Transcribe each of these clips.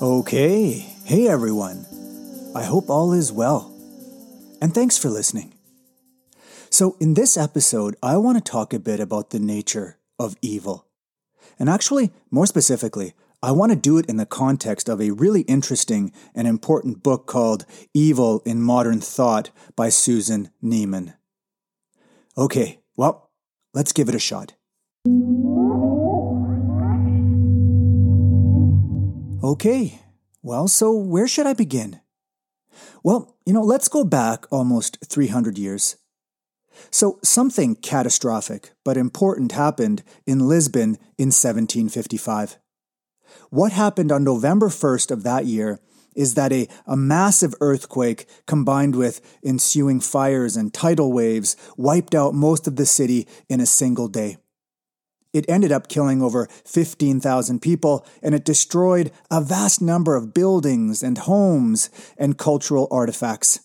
Okay, hey everyone. I hope all is well. And thanks for listening. So in this episode, I want to talk a bit about the nature of evil. And actually, more specifically, I want to do it in the context of a really interesting and important book called Evil in Modern Thought by Susan Neiman. Okay, well, let's give it a shot. Okay, well, so where should I begin? Well, let's go back almost 300 years. So something catastrophic but important happened in Lisbon in 1755. What happened on November 1st of that year is that a massive earthquake combined with ensuing fires and tidal waves wiped out most of the city in a single day. It ended up killing over 15,000 people, and it destroyed a vast number of buildings and homes and cultural artifacts.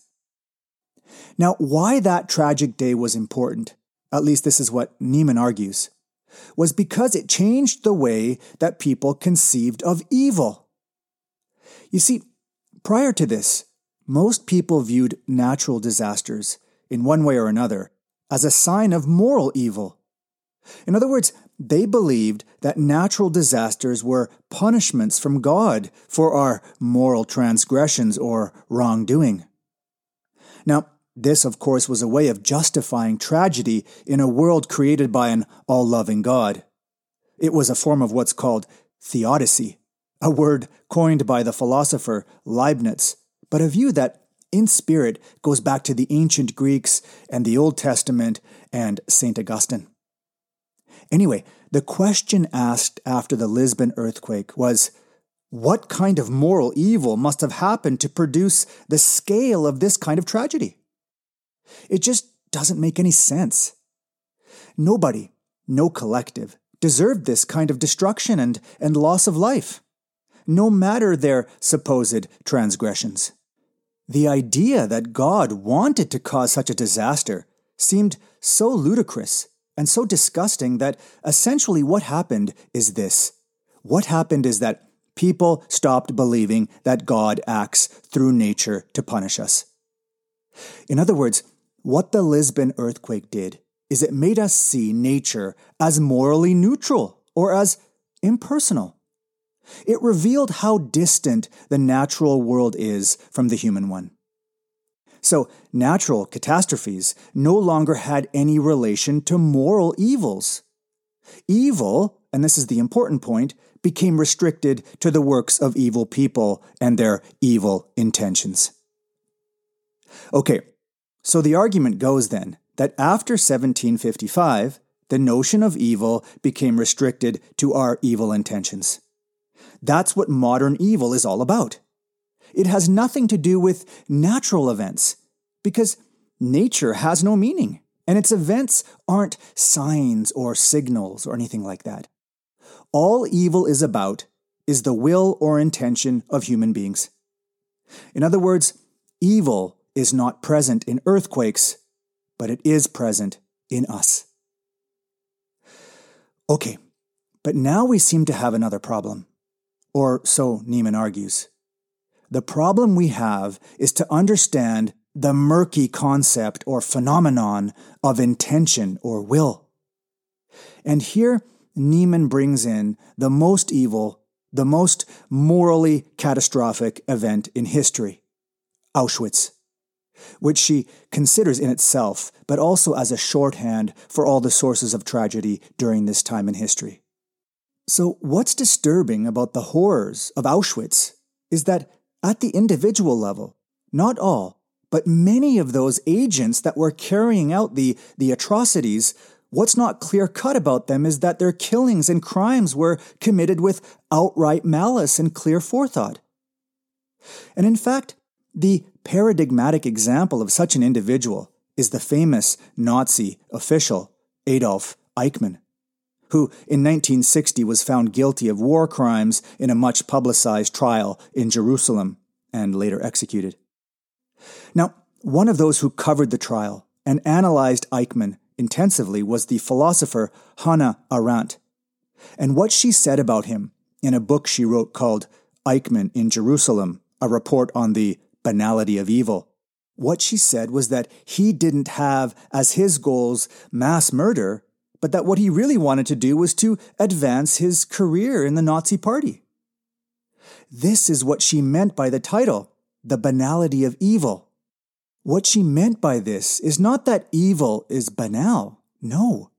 Now, why that tragic day was important, at least this is what Neiman argues, was because it changed the way that people conceived of evil. You see, prior to this, most people viewed natural disasters, in one way or another, as a sign of moral evil. In other words, they believed that natural disasters were punishments from God for our moral transgressions or wrongdoing. Now, this, of course, was a way of justifying tragedy in a world created by an all-loving God. It was a form of what's called theodicy, a word coined by the philosopher Leibniz, but a view that in spirit goes back to the ancient Greeks and the Old Testament and St. Augustine. Anyway, the question asked after the Lisbon earthquake was, what kind of moral evil must have happened to produce the scale of this kind of tragedy? It just doesn't make any sense. Nobody, no collective, deserved this kind of destruction and loss of life, no matter their supposed transgressions. The idea that God wanted to cause such a disaster seemed so ludicrous and so disgusting that essentially what happened is this. What happened is that people stopped believing that God acts through nature to punish us. In other words, what the Lisbon earthquake did is it made us see nature as morally neutral or as impersonal. It revealed how distant the natural world is from the human one. So natural catastrophes no longer had any relation to moral evils. Evil, and this is the important point, became restricted to the works of evil people and their evil intentions. Okay, so the argument goes then that after 1755, the notion of evil became restricted to our evil intentions. That's what modern evil is all about. It has nothing to do with natural events, because nature has no meaning, and its events aren't signs or signals or anything like that. All evil is about is the will or intention of human beings. In other words, evil is not present in earthquakes, but it is present in us. Okay, but now we seem to have another problem, or so Neiman argues. The problem we have is to understand the murky concept or phenomenon of intention or will. And here, Neiman brings in the most evil, the most morally catastrophic event in history, Auschwitz, which she considers in itself, but also as a shorthand for all the sources of tragedy during this time in history. So what's disturbing about the horrors of Auschwitz is that at the individual level, not all, but many of those agents that were carrying out the atrocities, what's not clear-cut about them is that their killings and crimes were committed with outright malice and clear forethought. And in fact, the paradigmatic example of such an individual is the famous Nazi official Adolf Eichmann, who in 1960 was found guilty of war crimes in a much-publicized trial in Jerusalem and later executed. Now, one of those who covered the trial and analyzed Eichmann intensively was the philosopher Hannah Arendt. And what she said about him in a book she wrote called Eichmann in Jerusalem, a report on the banality of evil. What she said was that he didn't have as his goals mass murder, but that what he really wanted to do was to advance his career in the Nazi Party. This is what she meant by the title, The Banality of Evil. What she meant by this is not that evil is banal, no,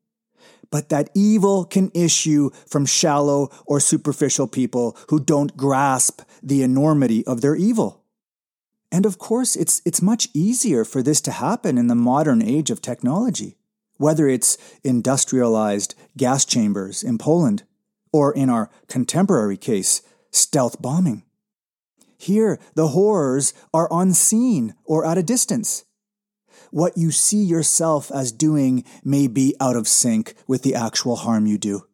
but that evil can issue from shallow or superficial people who don't grasp the enormity of their evil. And of course, it's much easier for this to happen in the modern age of technology, whether it's industrialized gas chambers in Poland, or in our contemporary case, stealth bombing. Here, the horrors are unseen or at a distance. What you see yourself as doing may be out of sync with the actual harm you do.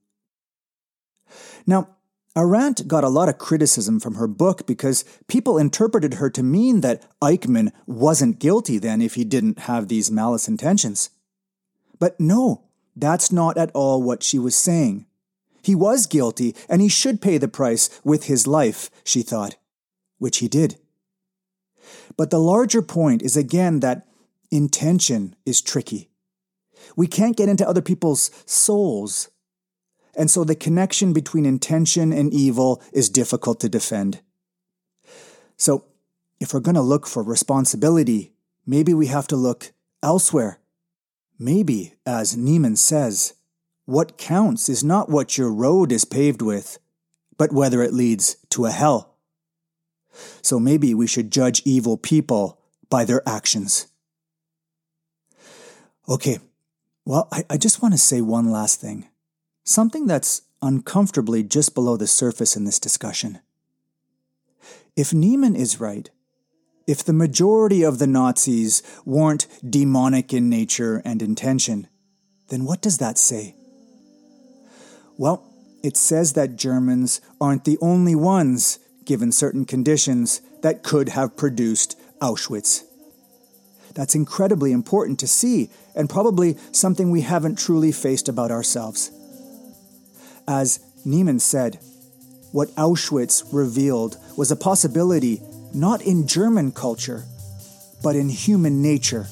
Now, Arendt got a lot of criticism from her book because people interpreted her to mean that Eichmann wasn't guilty then if he didn't have these malice intentions. But no, that's not at all what she was saying. He was guilty, and he should pay the price with his life, she thought, which he did. But the larger point is again that intention is tricky. We can't get into other people's souls, and so the connection between intention and evil is difficult to defend. So, if we're going to look for responsibility, maybe we have to look elsewhere. Maybe, as Neiman says, what counts is not what your road is paved with, but whether it leads to a hell. So maybe we should judge evil people by their actions. Okay, well, I just want to say one last thing. Something that's uncomfortably just below the surface in this discussion. If Neiman is right, if the majority of the Nazis weren't demonic in nature and intention, then what does that say? Well, it says that Germans aren't the only ones, given certain conditions, that could have produced Auschwitz. That's incredibly important to see, and probably something we haven't truly faced about ourselves. As Neiman said, what Auschwitz revealed was a possibility not in German culture, but in human nature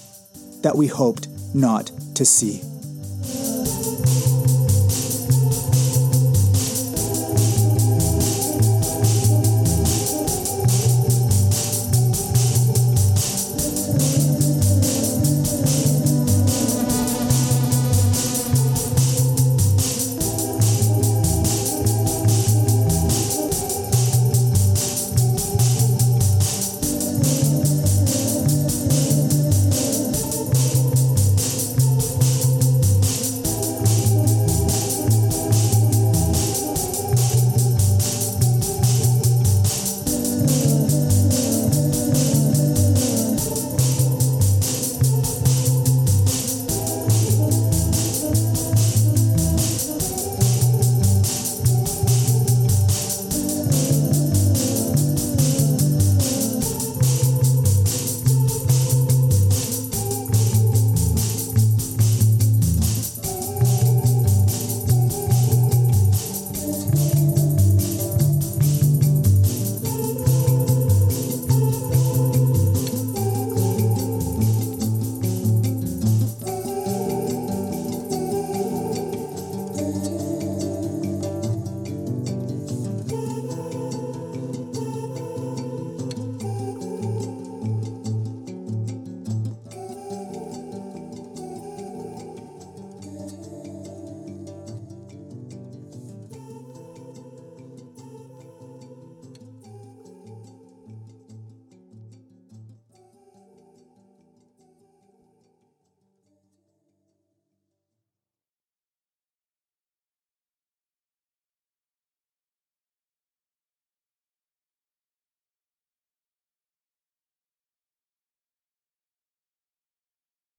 that we hoped not to see.